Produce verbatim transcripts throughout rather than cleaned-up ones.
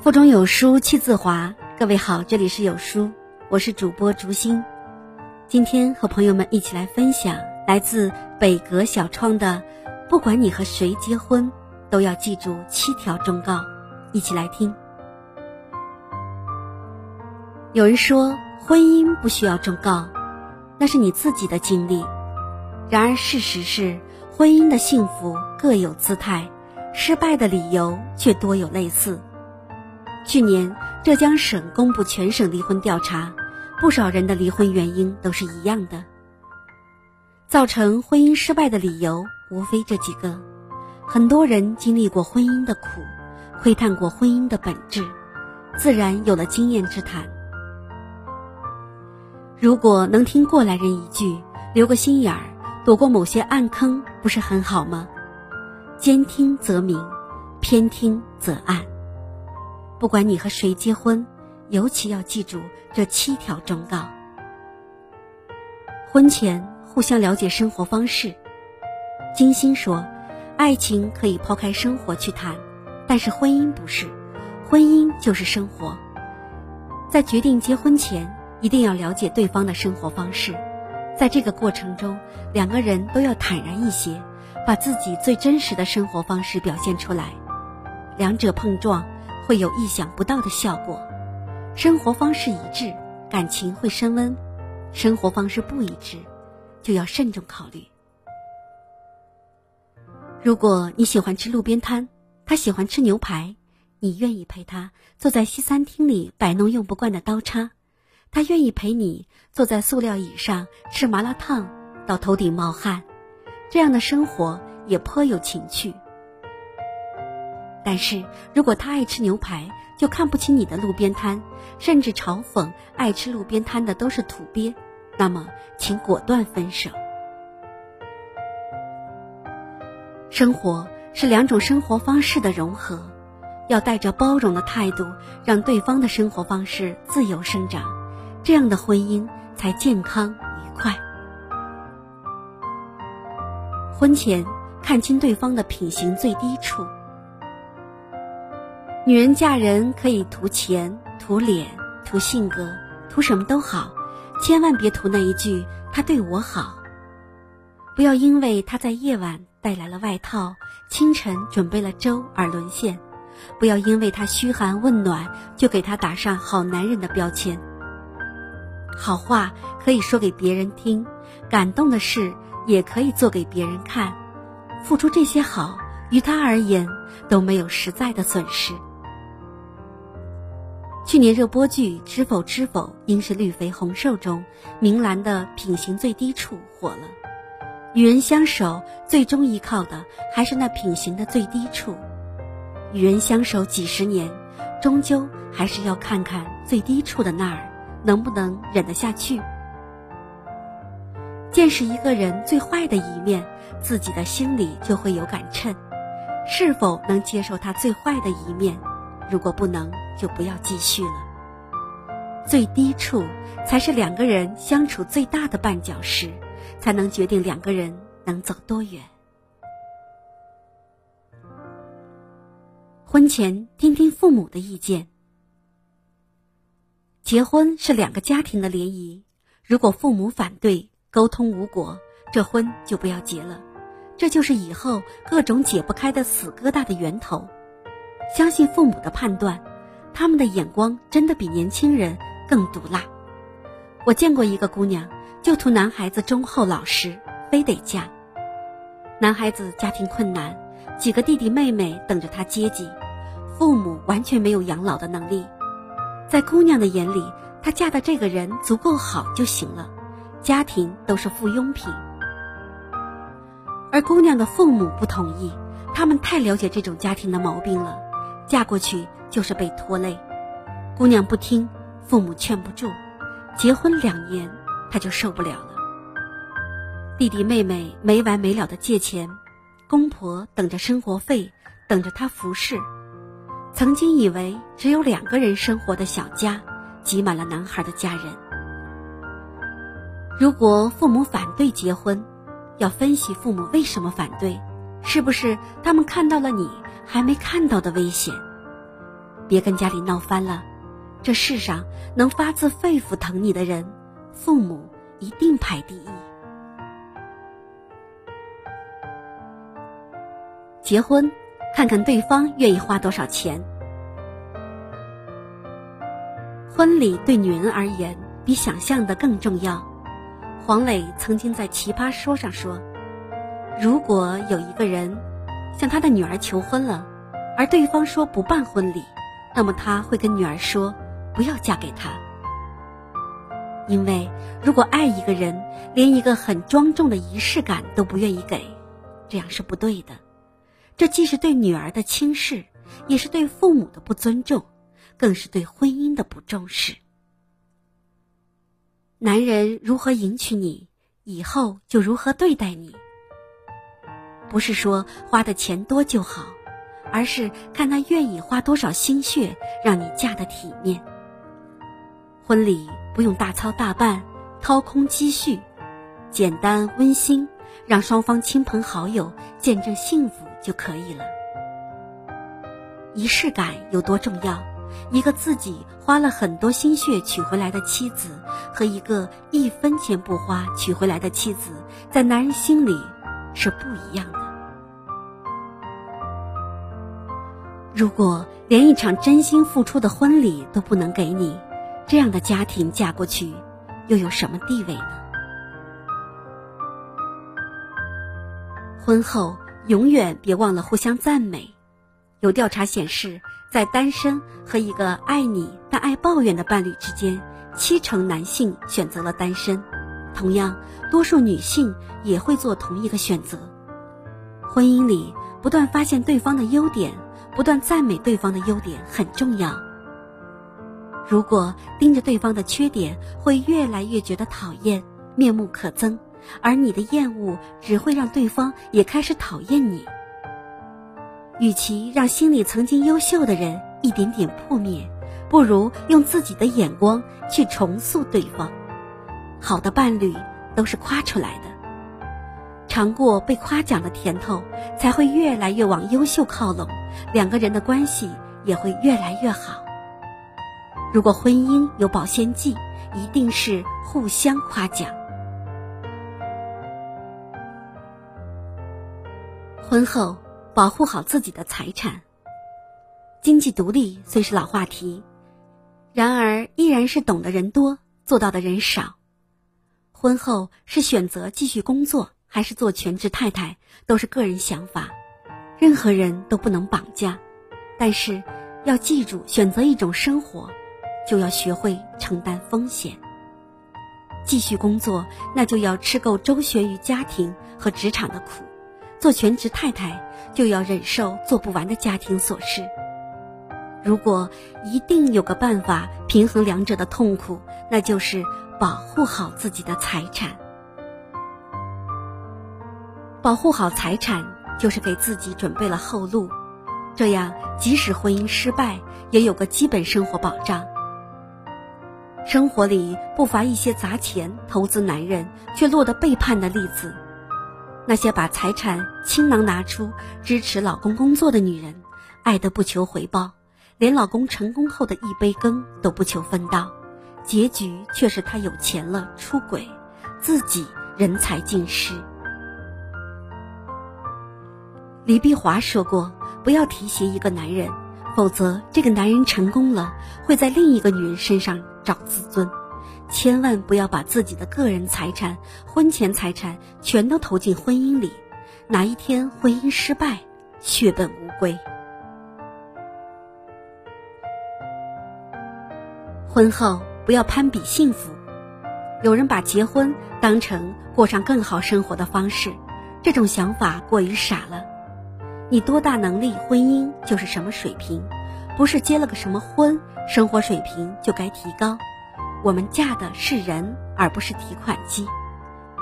腹中有书气自华。各位好，这里是有书，我是主播竹心。今天和朋友们一起来分享来自北格小创的《不管你和谁结婚，都要记住七条忠告》，一起来听。有人说婚姻不需要忠告，那是你自己的经历。然而事实是，婚姻的幸福各有姿态，失败的理由却多有类似。去年浙江省公布全省离婚调查，不少人的离婚原因都是一样的。造成婚姻失败的理由无非这几个。很多人经历过婚姻的苦，窥探过婚姻的本质，自然有了经验之谈。如果能听过来人一句，留个心眼儿，躲过某些暗坑，不是很好吗？兼听则明，偏听则暗。不管你和谁结婚，尤其要记住这七条忠告。婚前互相了解生活方式。金星说，爱情可以抛开生活去谈，但是婚姻不是，婚姻就是生活。在决定结婚前，一定要了解对方的生活方式，在这个过程中，两个人都要坦然一些，把自己最真实的生活方式表现出来。两者碰撞会有意想不到的效果。生活方式一致，感情会升温；生活方式不一致，就要慎重考虑。如果你喜欢吃路边摊，他喜欢吃牛排，你愿意陪他坐在西餐厅里摆弄用不惯的刀叉，他愿意陪你坐在塑料椅上吃麻辣烫到头顶冒汗，这样的生活也颇有情趣。但是如果他爱吃牛排，就看不起你的路边摊，甚至嘲讽爱吃路边摊的都是土鳖，那么请果断分手。生活是两种生活方式的融合，要带着包容的态度，让对方的生活方式自由生长，这样的婚姻才健康愉快。婚前看清对方的品行最低处。女人嫁人可以图钱、图脸、图性格，图什么都好，千万别图那一句他对我好。不要因为他在夜晚带来了外套，清晨准备了粥而沦陷，不要因为他嘘寒问暖就给他打上好男人的标签。好话可以说给别人听，感动的事也可以做给别人看，付出这些好，于他而言都没有实在的损失。去年热播剧《知否知否应是绿肥红瘦》中，明兰的品行最低处火了。与人相守，最终依靠的还是那品行的最低处。与人相守几十年，终究还是要看看最低处的那儿能不能忍得下去。见识一个人最坏的一面，自己的心里就会有杆秤，是否能接受他最坏的一面，如果不能，就不要继续了。最低处才是两个人相处最大的绊脚石，才能决定两个人能走多远。婚前听听父母的意见。结婚是两个家庭的联谊，如果父母反对，沟通无果，这婚就不要结了。这就是以后各种解不开的死疙瘩的源头。相信父母的判断，他们的眼光真的比年轻人更毒辣。我见过一个姑娘，就图男孩子忠厚老实，非得嫁。男孩子家庭困难，几个弟弟妹妹等着他接济，父母完全没有养老的能力。在姑娘的眼里，她嫁的这个人足够好就行了，家庭都是附庸品。而姑娘的父母不同意，他们太了解这种家庭的毛病了，嫁过去就是被拖累。姑娘不听，父母劝不住，结婚两年她就受不了了。弟弟妹妹没完没了的借钱，公婆等着生活费，等着她服侍。曾经以为只有两个人生活的小家，挤满了男孩的家人。如果父母反对结婚，要分析父母为什么反对，是不是他们看到了你还没看到的危险。别跟家里闹翻了。这世上能发自肺腑疼你的人，父母一定排第一。结婚，看看对方愿意花多少钱。婚礼对女人而言比想象的更重要。黄磊曾经在《奇葩说》上说，如果有一个人向他的女儿求婚了，而对方说不办婚礼，那么他会跟女儿说不要嫁给他。因为如果爱一个人连一个很庄重的仪式感都不愿意给，这样是不对的。这既是对女儿的轻视，也是对父母的不尊重，更是对婚姻的不重视。男人如何迎娶你，以后就如何对待你。不是说花的钱多就好，而是看他愿意花多少心血让你嫁得体面。婚礼不用大操大办，掏空积蓄，简单温馨，让双方亲朋好友见证幸福就可以了。仪式感有多重要？一个自己花了很多心血娶回来的妻子，和一个一分钱不花娶回来的妻子，在男人心里是不一样的。如果连一场真心付出的婚礼都不能给你，这样的家庭嫁过去又有什么地位呢？婚后永远别忘了互相赞美。有调查显示，在单身和一个爱你但爱抱怨的伴侣之间，七成男性选择了单身。同样，多数女性也会做同一个选择。婚姻里不断发现对方的优点，不断赞美对方的优点很重要。如果盯着对方的缺点，会越来越觉得讨厌，面目可憎，而你的厌恶只会让对方也开始讨厌你。与其让心里曾经优秀的人一点点破灭，不如用自己的眼光去重塑对方。好的伴侣都是夸出来的，尝过被夸奖的甜头，才会越来越往优秀靠拢，两个人的关系也会越来越好。如果婚姻有保鲜剂，一定是互相夸奖。婚后保护好自己的财产。经济独立虽是老话题，然而依然是懂的人多，做到的人少。婚后是选择继续工作还是做全职太太，都是个人想法，任何人都不能绑架。但是要记住，选择一种生活就要学会承担风险。继续工作，那就要吃够周旋于家庭和职场的苦；做全职太太，就要忍受做不完的家庭琐事。如果一定有个办法平衡两者的痛苦，那就是保护好自己的财产。保护好财产，就是给自己准备了后路，这样即使婚姻失败，也有个基本生活保障。生活里不乏一些砸钱投资男人却落得背叛的例子。那些把财产倾囊拿出支持老公工作的女人，爱得不求回报，连老公成功后的一杯羹都不求分到，结局却是她有钱了出轨，自己人财尽失。李碧华说过，不要提携一个男人，否则这个男人成功了，会在另一个女人身上找自尊。千万不要把自己的个人财产、婚前财产全都投进婚姻里，哪一天婚姻失败，血本无归。婚后不要攀比幸福。有人把结婚当成过上更好生活的方式，这种想法过于傻了。你多大能力，婚姻就是什么水平，不是结了个什么婚，生活水平就该提高。我们嫁的是人，而不是提款机。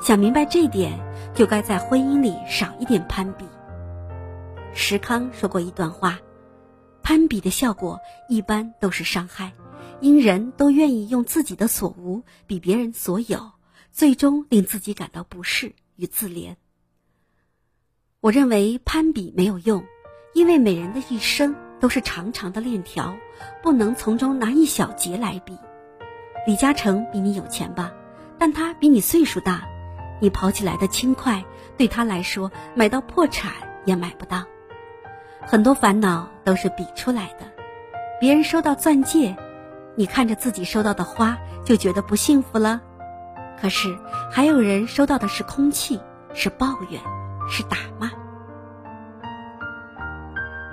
想明白这点，就该在婚姻里少一点攀比。石康说过一段话，攀比的效果一般都是伤害，因人都愿意用自己的所无比别人所有，最终令自己感到不适与自怜。我认为攀比没有用，因为每人的一生都是长长的链条，不能从中拿一小节来比。李嘉诚比你有钱吧，但他比你岁数大，你跑起来的轻快，对他来说买到破产也买不到。很多烦恼都是比出来的，别人收到钻戒，你看着自己收到的花就觉得不幸福了。可是还有人收到的是空气，是抱怨，是打骂。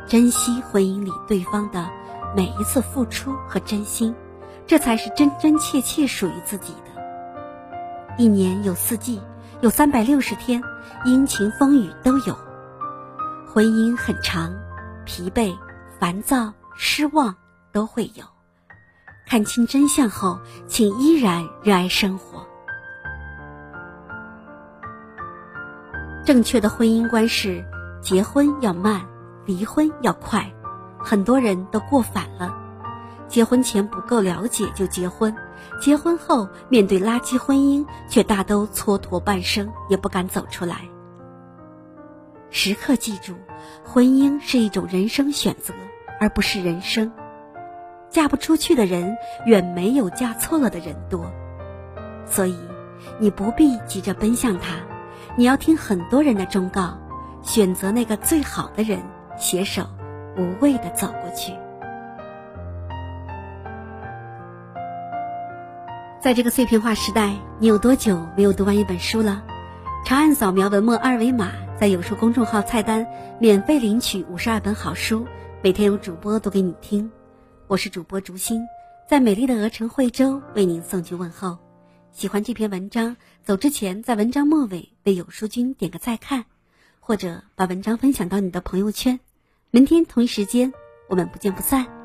珍惜婚姻里对方的每一次付出和真心，这才是真真切切属于自己的。一年有四季，有三百六十天，阴晴风雨都有。婚姻很长，疲惫、烦躁、失望都会有。看清真相后，请依然热爱生活。正确的婚姻观是结婚要慢，离婚要快。很多人都过反了，结婚前不够了解就结婚，结婚后面对垃圾婚姻却大都蹉跎半生，也不敢走出来。时刻记住，婚姻是一种人生选择，而不是人生。嫁不出去的人远没有嫁错了的人多，所以你不必急着奔向他，你要听很多人的忠告，选择那个最好的人，携手无畏地走过去。在这个碎片化时代，你有多久没有读完一本书了？长按扫描文末二维码，在有书公众号菜单免费领取五十二本好书，每天有主播读给你听。我是主播竹心，在美丽的鹅城惠州为您送去问候。喜欢这篇文章，走之前在文章末尾为有书君点个再看，或者把文章分享到你的朋友圈。明天同一时间，我们不见不散。